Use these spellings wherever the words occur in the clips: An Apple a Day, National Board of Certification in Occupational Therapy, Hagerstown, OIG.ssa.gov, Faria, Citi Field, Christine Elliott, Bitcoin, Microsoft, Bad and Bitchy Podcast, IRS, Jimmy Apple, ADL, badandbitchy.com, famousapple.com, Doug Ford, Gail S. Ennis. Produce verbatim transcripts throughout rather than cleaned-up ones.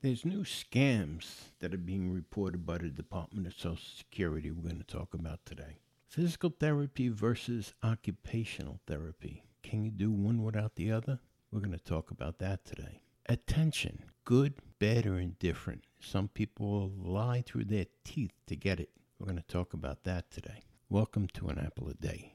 There's new scams that are being reported by the Department of Social Security we're going to talk about today. Physical therapy versus occupational therapy. Can you do one without the other? We're going to talk about that today. Attention. Good, bad, or indifferent. Some people lie through their teeth to get it. We're going to talk about that today. Welcome to An Apple a Day.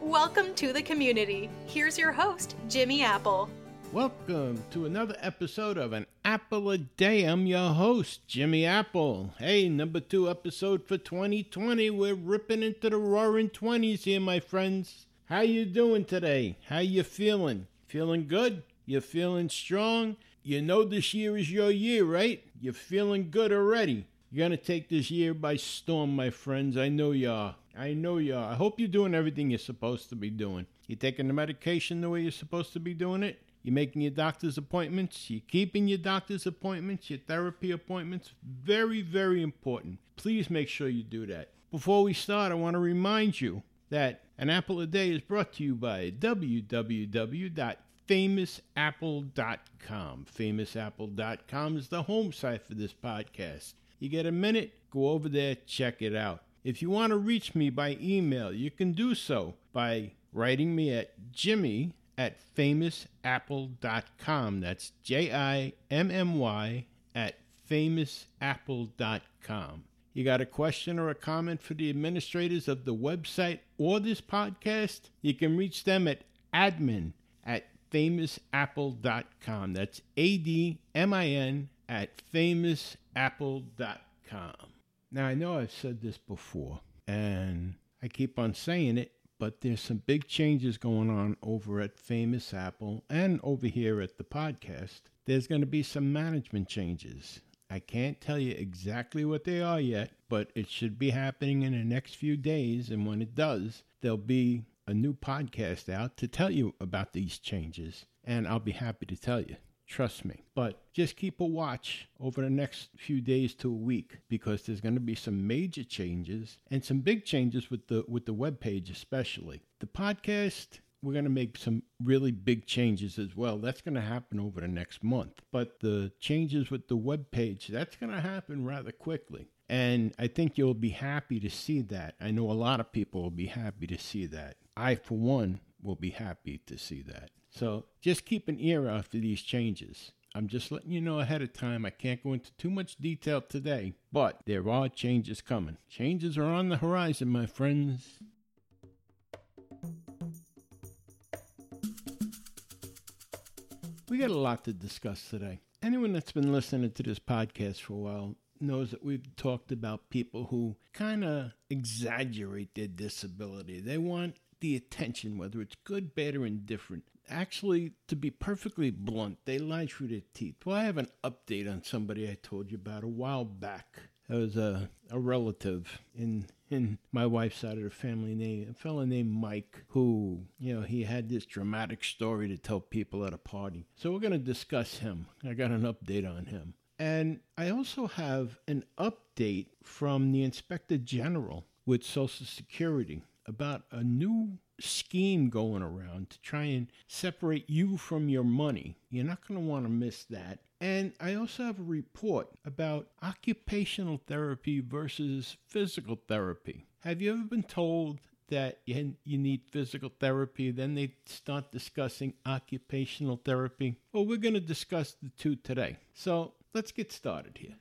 Welcome to the community. Here's your host, Jimmy Apple. Welcome to another episode of An Apple a Day. I'm your host, Jimmy Apple. Hey, number two episode for twenty twenty. We're ripping into the roaring twenties here, my friends. How you doing today? How you feeling? Feeling good? You feeling strong? You know this year is your year, right? You're feeling good already. You're going to take this year by storm, my friends. I know you are. I know you are. I hope you're doing everything you're supposed to be doing. You're taking the medication the way you're supposed to be doing it. You're making your doctor's appointments. You're keeping your doctor's appointments, your therapy appointments. Very, very important. Please make sure you do that. Before we start, I want to remind you that An Apple a Day is brought to you by w w w dot famous apple dot com. famous apple dot com is the home site for this podcast. You get a minute, go over there, check it out. If you want to reach me by email, you can do so by writing me at jimmy at famous apple dot com. That's J I M M Y at famous apple dot com. You got a question or a comment for the administrators of the website or this podcast? You can reach them at admin at famous apple dot com. That's A D M I N at famous apple dot com. Now, I know I've said this before, and I keep on saying it, but there's some big changes going on over at Famous Apple and over here at the podcast. There's going to be some management changes. I can't tell you exactly what they are yet, but it should be happening in the next few days, and when it does, there'll be a new podcast out to tell you about these changes, and I'll be happy to tell you. Trust me. But just keep a watch over the next few days to a week, because there's going to be some major changes and some big changes with the with the webpage especially. The podcast, we're going to make some really big changes as well. That's going to happen over the next month. But the changes with the webpage, that's going to happen rather quickly. And I think you'll be happy to see that. I know a lot of people will be happy to see that. I, for one, will be happy to see that. So just keep an ear out for these changes. I'm just letting you know ahead of time. I can't go into too much detail today, but there are changes coming. Changes are on the horizon, my friends. We got a lot to discuss today. Anyone that's been listening to this podcast for a while knows that we've talked about people who kind of exaggerate their disability. They want the attention, whether it's good, bad, or indifferent. Actually, to be perfectly blunt, they lie through their teeth. Well, I have an update on somebody I told you about a while back. There was a, a relative in in my wife's side of the family, named, a fellow named Mike, who, you know, he had this dramatic story to tell people at a party. So we're going to discuss him. I got an update on him. And I also have an update from the Inspector General with Social Security about a new scheme going around to try and separate you from your money. You're not going to want to miss that. And I also have a report about occupational therapy versus physical therapy. Have you ever been told that you need physical therapy, then they start discussing occupational therapy? Well, we're going to discuss the two today. So let's get started here.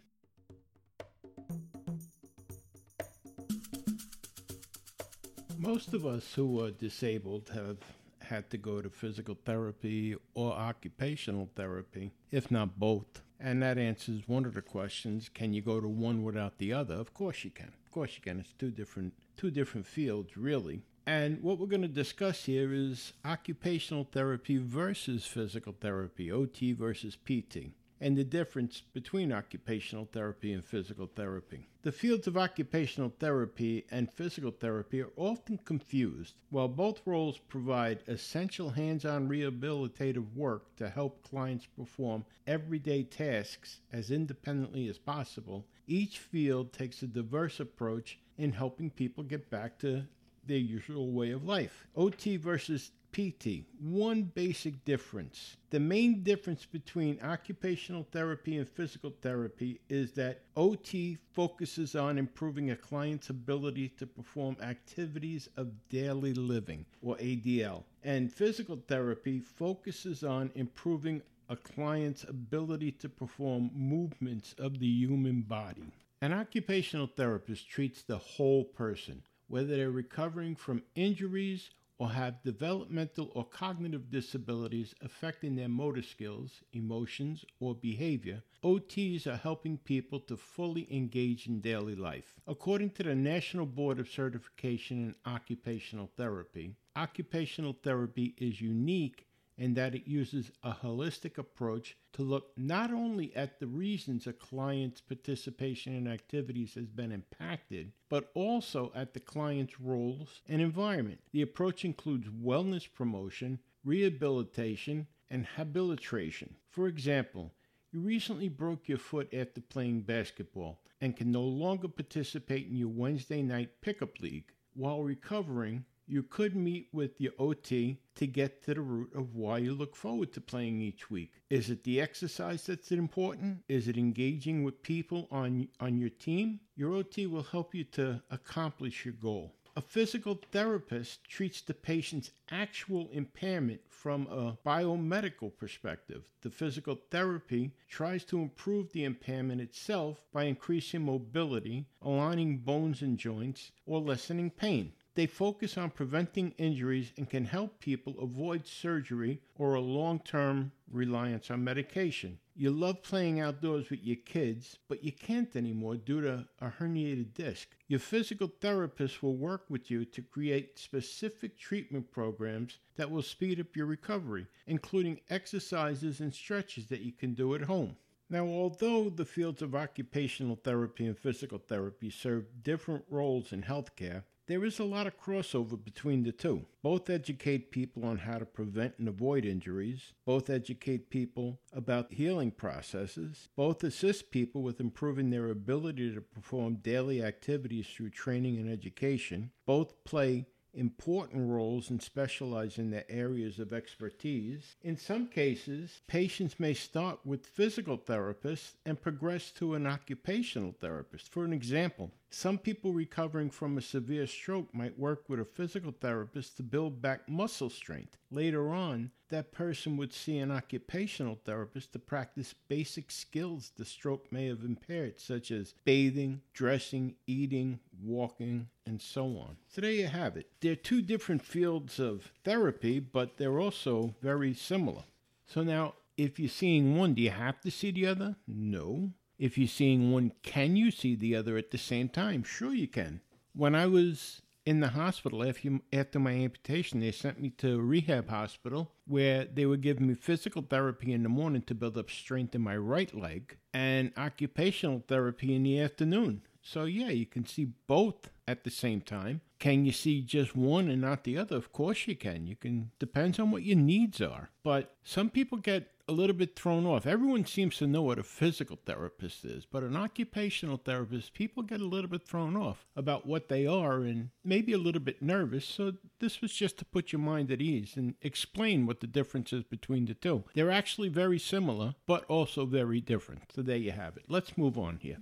Most of us who are disabled have had to go to physical therapy or occupational therapy, if not both. And that answers one of the questions, can you go to one without the other? Of course you can. Of course you can. It's two different, two different fields, really. And what we're going to discuss here is occupational therapy versus physical therapy, O T versus P T. and the difference between occupational therapy and physical therapy. The fields of occupational therapy and physical therapy are often confused. While both roles provide essential hands-on rehabilitative work to help clients perform everyday tasks as independently as possible, each field takes a diverse approach in helping people get back to their usual way of life. O T versus P T. One basic difference. The main difference between occupational therapy and physical therapy is that O T focuses on improving a client's ability to perform activities of daily living, or A D L, and physical therapy focuses on improving a client's ability to perform movements of the human body. An occupational therapist treats the whole person, whether they're recovering from injuries or have developmental or cognitive disabilities affecting their motor skills, emotions, or behavior. O Ts are helping people to fully engage in daily life. According to the National Board of Certification in Occupational Therapy, occupational therapy is unique in that it uses a holistic approach to look not only at the reasons a client's participation in activities has been impacted, but also at the client's roles and environment. The approach includes wellness promotion, rehabilitation, and habilitation. For example, you recently broke your foot after playing basketball and can no longer participate in your Wednesday night pickup league. While recovering, you could meet with your O T to get to the root of why you look forward to playing each week. Is it the exercise that's important? Is it engaging with people on, on your team? Your O T will help you to accomplish your goal. A physical therapist treats the patient's actual impairment from a biomedical perspective. The physical therapy tries to improve the impairment itself by increasing mobility, aligning bones and joints, or lessening pain. They focus on preventing injuries and can help people avoid surgery or a long-term reliance on medication. You love playing outdoors with your kids, but you can't anymore due to a herniated disc. Your physical therapist will work with you to create specific treatment programs that will speed up your recovery, including exercises and stretches that you can do at home. Now, although the fields of occupational therapy and physical therapy serve different roles in healthcare, there is a lot of crossover between the two. Both educate people on how to prevent and avoid injuries. Both educate people about healing processes. Both assist people with improving their ability to perform daily activities through training and education. Both play important roles and specialize in their areas of expertise. In some cases, patients may start with physical therapists and progress to an occupational therapist. For an example, some people recovering from a severe stroke might work with a physical therapist to build back muscle strength. Later on, that person would see an occupational therapist to practice basic skills the stroke may have impaired, such as bathing, dressing, eating, walking, and so on. So there you have it. They're two different fields of therapy, but they're also very similar. So now, if you're seeing one, do you have to see the other? No. If you're seeing one, can you see the other at the same time? Sure you can. When I was in the hospital after, after my amputation, they sent me to a rehab hospital where they were giving me physical therapy in the morning to build up strength in my right leg and occupational therapy in the afternoon. So yeah, you can see both at the same time. Can you see just one and not the other? Of course you can. You can, depends on what your needs are. But some people get a little bit thrown off. Everyone seems to know what a physical therapist is, but an occupational therapist, people get a little bit thrown off about what they are and maybe a little bit nervous. So this was just to put your mind at ease and explain what the difference is between the two. They're actually very similar, but also very different. So there you have it. Let's move on here.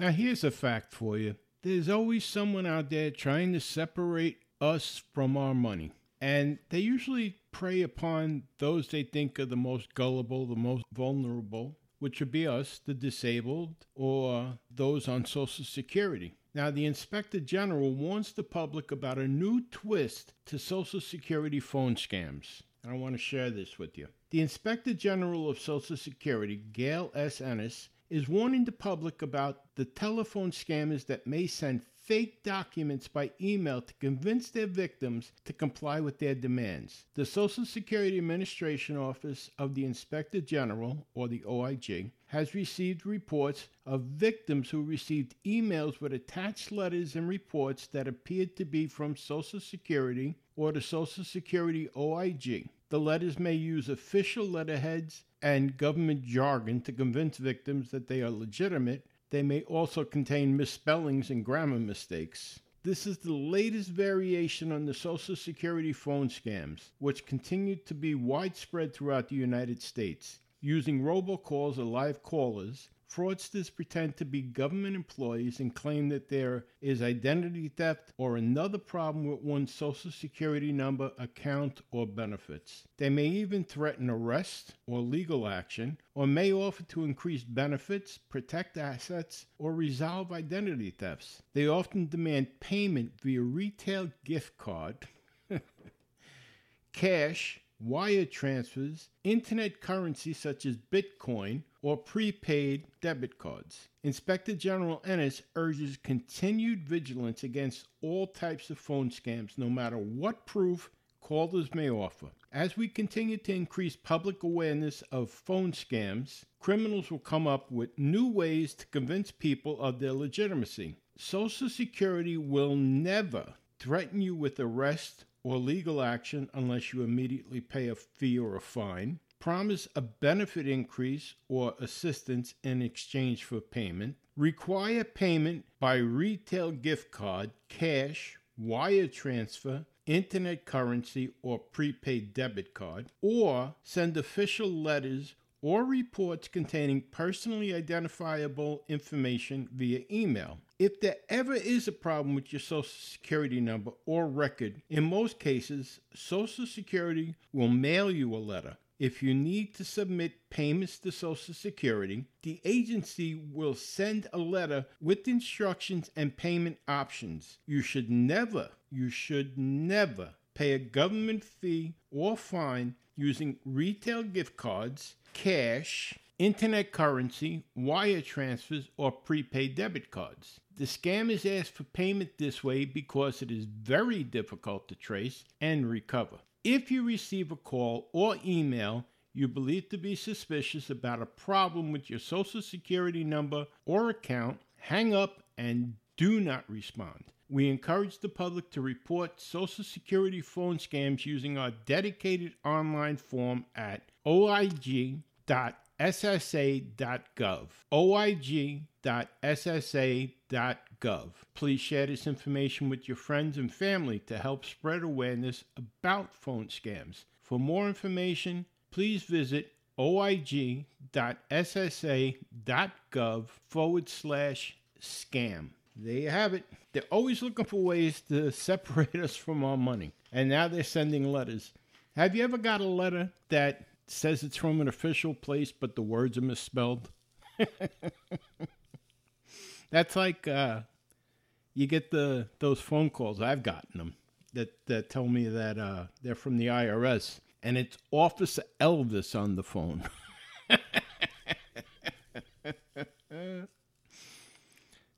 Now, here's a fact for you. There's always someone out there trying to separate us from our money. And they usually prey upon those they think are the most gullible, the most vulnerable, which would be us, the disabled, or those on Social Security. Now, the Inspector General warns the public about a new twist to Social Security phone scams. And I want to share this with you. The Inspector General of Social Security, Gail S. Ennis, is warning the public about the telephone scammers that may send fake documents by email to convince their victims to comply with their demands. The Social Security Administration Office of the Inspector General, or the O I G, has received reports of victims who received emails with attached letters and reports that appeared to be from Social Security or the Social Security O I G. The letters may use official letterheads and government jargon to convince victims that they are legitimate. They may also contain misspellings and grammar mistakes. This is the latest variation on the Social Security phone scams, which continue to be widespread throughout the United States. Using robocalls or live callers, fraudsters pretend to be government employees and claim that there is identity theft or another problem with one's Social Security number, account, or benefits. They may even threaten arrest or legal action, or may offer to increase benefits, protect assets, or resolve identity thefts. They often demand payment via retail gift card, cash, wire transfers, internet currency such as Bitcoin, or prepaid debit cards. Inspector General Ennis urges continued vigilance against all types of phone scams, no matter what proof callers may offer. As we continue to increase public awareness of phone scams, criminals will come up with new ways to convince people of their legitimacy. Social Security will never threaten you with arrest or legal action unless you immediately pay a fee or a fine, promise a benefit increase or assistance in exchange for payment, require payment by retail gift card, cash, wire transfer, internet currency, or prepaid debit card, or send official letters or reports containing personally identifiable information via email. If there ever is a problem with your Social Security number or record, in most cases, Social Security will mail you a letter. If you need to submit payments to Social Security, the agency will send a letter with instructions and payment options. You should never, you should never pay a government fee or fine using retail gift cards, cash, internet currency, wire transfers, or prepaid debit cards. The scammers ask for payment this way because it is very difficult to trace and recover. If you receive a call or email you believe to be suspicious about a problem with your Social Security number or account, hang up and do not respond. We encourage the public to report Social Security phone scams using our dedicated online form at O I G dot S S A dot gov. O I G dot S S A dot gov. Please share this information with your friends and family to help spread awareness about phone scams. For more information, please visit O I G dot S S A dot gov forward slash scam. There you have it. They're always looking for ways to separate us from our money. And now they're sending letters. Have you ever got a letter that says it's from an official place, but the words are misspelled? That's like uh, you get the those phone calls. I've gotten them that, that tell me that uh, they're from the I R S, and it's Officer Elvis on the phone.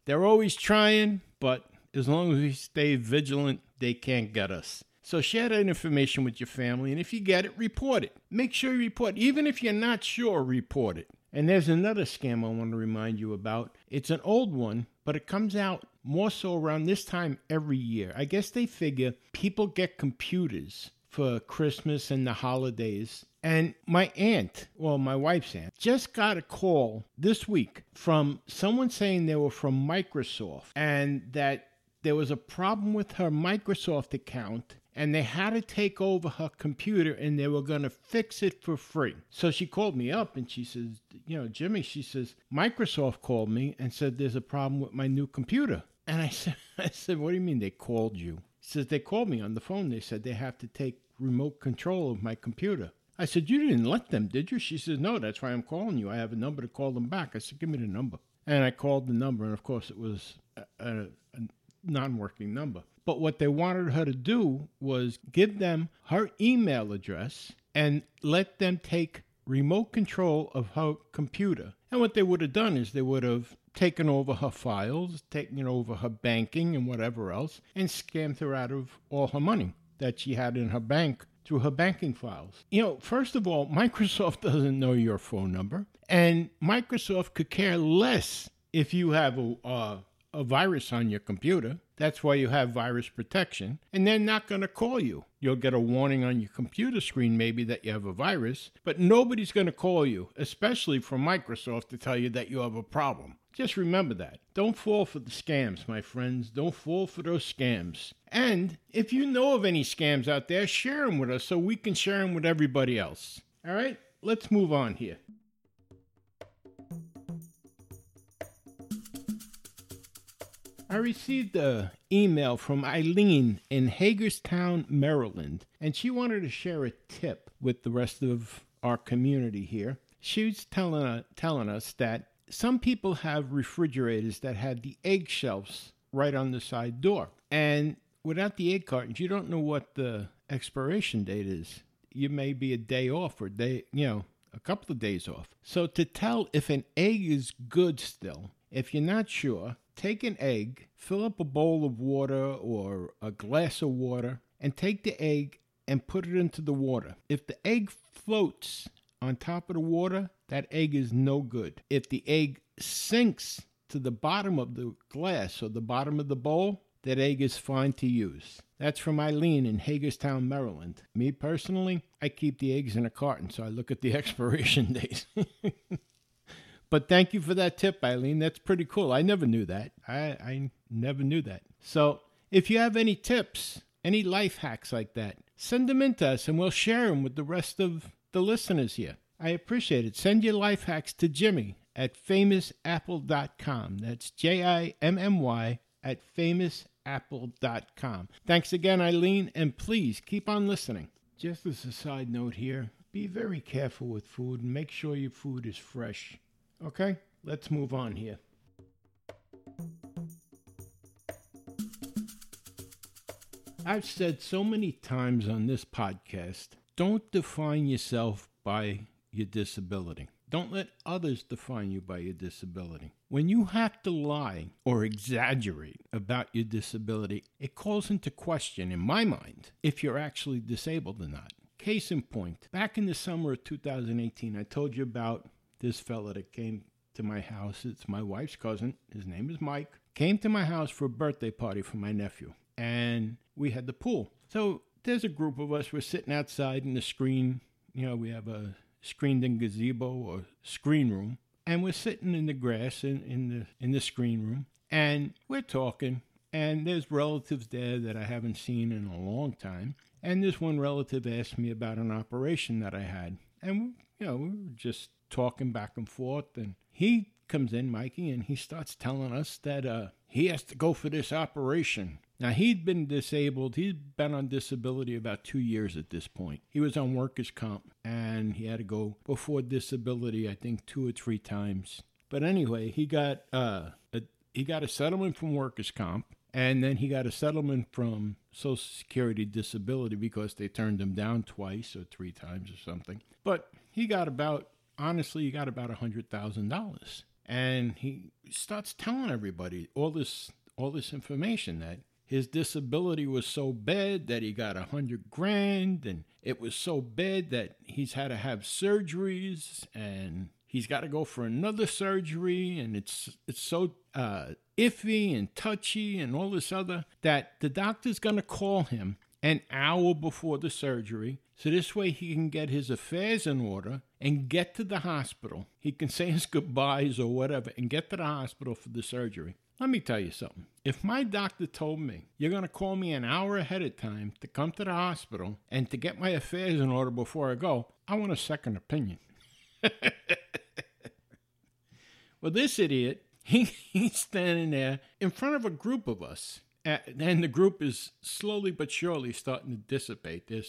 They're always trying, but as long as we stay vigilant, they can't get us. So share that information with your family, and if you get it, report it. Make sure you report. Even if you're not sure, report it. And there's another scam I want to remind you about. It's an old one, but it comes out more so around this time every year. I guess they figure people get computers for Christmas and the holidays. And my aunt, well, my wife's aunt, just got a call this week from someone saying they were from Microsoft and that there was a problem with her Microsoft account, and they had to take over her computer, and they were going to fix it for free. So she called me up, and she says, you know, Jimmy, she says, Microsoft called me and said there's a problem with my new computer. And I said, I said, what do you mean they called you? She says, they called me on the phone. They said they have to take remote control of my computer. I said, you didn't let them, did you? She says, no, that's why I'm calling you. I have a number to call them back. I said, give me the number. And I called the number, and of course it was a, a, a non-working number. But what they wanted her to do was give them her email address and let them take remote control of her computer. And what they would have done is they would have taken over her files, taken over her banking and whatever else, and scammed her out of all her money that she had in her bank through her banking files. You know, first of all, Microsoft doesn't know your phone number, and Microsoft could care less if you have a, uh, a virus on your computer. That's why you have virus protection, and they're not going to call you. You'll get a warning on your computer screen maybe that you have a virus, but nobody's going to call you, especially from Microsoft, to tell you that you have a problem. Just remember that. Don't fall for the scams, my friends. Don't fall for those scams. And if you know of any scams out there, share them with us so we can share them with everybody else. All right, let's move on here. I received an email from Eileen in Hagerstown, Maryland, and she wanted to share a tip with the rest of our community here. She's telling uh, telling us that some people have refrigerators that had the egg shelves right on the side door, and without the egg cartons, you don't know what the expiration date is. You may be a day off or day, you know, a couple of days off. So to tell if an egg is good still, if you're not sure, take an egg, fill up a bowl of water or a glass of water, and take the egg and put it into the water. If the egg floats on top of the water, that egg is no good. If the egg sinks to the bottom of the glass or the bottom of the bowl, that egg is fine to use. That's from Eileen in Hagerstown, Maryland. Me personally, I keep the eggs in a carton, so I look at the expiration date. But thank you for that tip, Eileen. That's pretty cool. I never knew that. I, I never knew that. So if you have any tips, any life hacks like that, send them in to us and we'll share them with the rest of the listeners here. I appreciate it. Send your life hacks to Jimmy at famous apple dot com. That's J I M M Y at famous apple dot com. Thanks again, Eileen, and please keep on listening. Just as a side note here, be very careful with food and make sure your food is fresh. Okay, let's move on here. I've said so many times on this podcast, don't define yourself by your disability. Don't let others define you by your disability. When you have to lie or exaggerate about your disability, it calls into question, in my mind, if you're actually disabled or not. Case in point, back in the summer of two thousand eighteen, I told you about this fella that came to my house. It's my wife's cousin. His name is Mike. Came to my house for a birthday party for my nephew. And we had the pool. So there's a group of us. We're sitting outside in the screen. You know, we have a screened-in gazebo or screen room. And we're sitting in the grass in, in the in the screen room. And we're talking. And there's relatives there that I haven't seen in a long time. And this one relative asked me about an operation that I had. And, you know, we were just talking back and forth, and he comes in, Mikey, and he starts telling us that uh, he has to go for this operation. Now, he'd been disabled. He'd been on disability about two years at this point. He was on workers' comp, and he had to go before disability, I think, two or three times. But anyway, he got uh, a, he got a settlement from workers' comp, and then he got a settlement from Social Security disability because they turned him down twice or three times or something. But he got about... Honestly, he got about one hundred thousand dollars. And he starts telling everybody all this all this information that his disability was so bad that he got one hundred grand, and it was so bad that he's had to have surgeries, and he's got to go for another surgery, and it's it's so uh, iffy and touchy and all this other, that the doctor's going to call him an hour before the surgery, so this way he can get his affairs in order and get to the hospital. He can say his goodbyes or whatever and get to the hospital for the surgery. Let me tell you something. If my doctor told me, you're going to call me an hour ahead of time to come to the hospital and to get my affairs in order before I go, I want a second opinion. Well, this idiot, he, he's standing there in front of a group of us. And the group is slowly but surely starting to dissipate. They're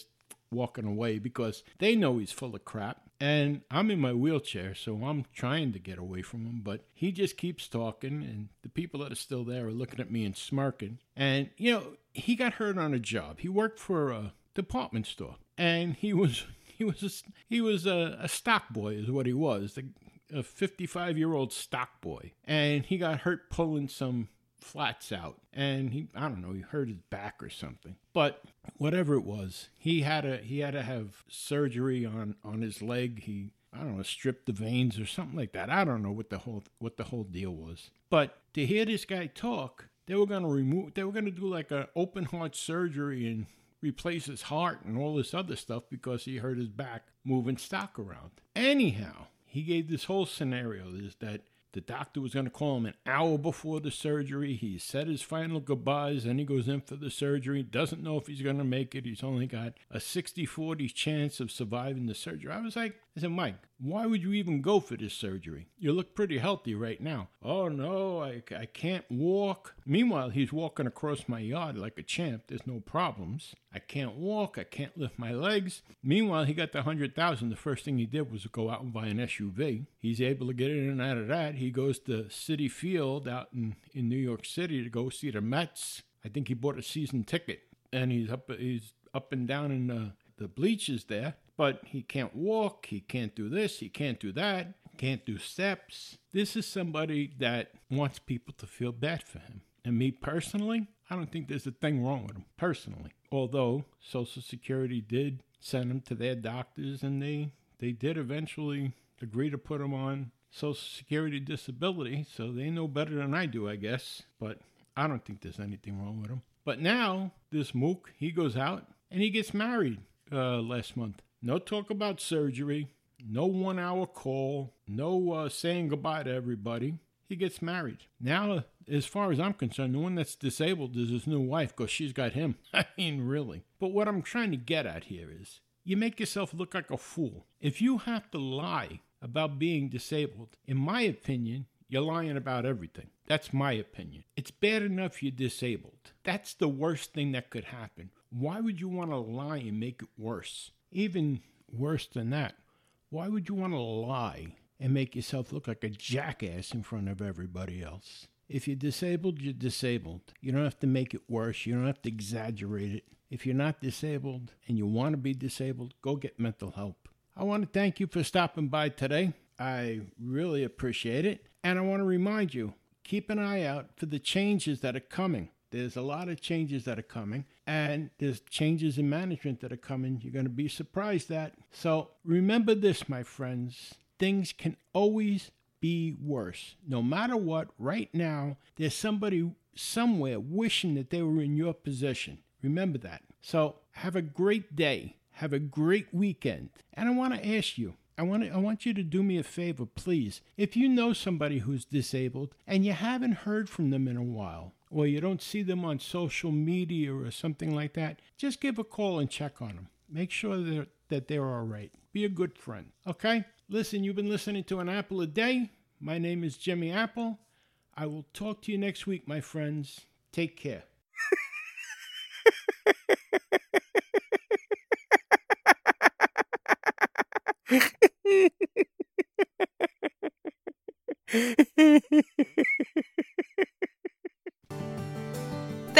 walking away because they know he's full of crap. And I'm in my wheelchair, so I'm trying to get away from him. But he just keeps talking, and the people that are still there are looking at me and smirking. And, you know, he got hurt on a job. He worked for a department store, and he was... He was a, he was a, a stock boy is what he was, a fifty-five-year-old stock boy. And he got hurt pulling some flats out. And he, I don't know, he hurt his back or something. But whatever it was, he had a he had to have surgery on, on his leg. He, I don't know, stripped the veins or something like that. I don't know what the whole what the whole deal was. But to hear this guy talk, they were going to remove, they were going to do like an open heart surgery and replace his heart and all this other stuff because he hurt his back moving stock around. Anyhow, he gave this whole scenario is that the doctor was going to call him an hour before the surgery. He said his final goodbyes, then he goes in for the surgery. Doesn't know if he's going to make it. He's only got a sixty forty chance of surviving the surgery. I was like, I said, Mike, why would you even go for this surgery? You look pretty healthy right now. Oh, no, I, I can't walk. Meanwhile, he's walking across my yard like a champ. There's no problems. I can't walk. I can't lift my legs. Meanwhile, he got the one hundred thousand dollars. The first thing he did was go out and buy an S U V. He's able to get in and out of that. He goes to Citi Field out in, in New York City to go see the Mets. I think he bought a season ticket, and he's up, he's up and down in the, the bleachers there. But he can't walk, he can't do this, he can't do that, can't do steps. This is somebody that wants people to feel bad for him. And me personally, I don't think there's a thing wrong with him, personally. Although Social Security did send him to their doctors, and they, they did eventually agree to put him on Social Security disability, so they know better than I do, I guess. But I don't think there's anything wrong with him. But now, this mook, he goes out, and he gets married uh, last month. No talk about surgery, no one-hour call, no uh, saying goodbye to everybody. He gets married. Now, as far as I'm concerned, the one that's disabled is his new wife because she's got him. I mean, really. But what I'm trying to get at here is you make yourself look like a fool. If you have to lie about being disabled, in my opinion, you're lying about everything. That's my opinion. It's bad enough you're disabled. That's the worst thing that could happen. Why would you want to lie and make it worse? Even worse than that, why would you want to lie and make yourself look like a jackass in front of everybody else? If you're disabled, you're disabled. You don't have to make it worse. You don't have to exaggerate it. If you're not disabled and you want to be disabled, go get mental help. I want to thank you for stopping by today. I really appreciate it. And I want to remind you, keep an eye out for the changes that are coming. There's a lot of changes that are coming, and there's changes in management that are coming. You're going to be surprised at. So remember this, my friends. Things can always be worse. No matter what, right now, there's somebody somewhere wishing that they were in your position. Remember that. So have a great day. Have a great weekend. And I want to ask you, I want to, I want you to do me a favor, please. If you know somebody who's disabled and you haven't heard from them in a while, or you don't see them on social media or something like that, just give a call and check on them. Make sure that, that they're all right. Be a good friend, okay? Listen, you've been listening to An Apple a Day. My name is Jimmy Apple. I will talk to you next week, my friends. Take care.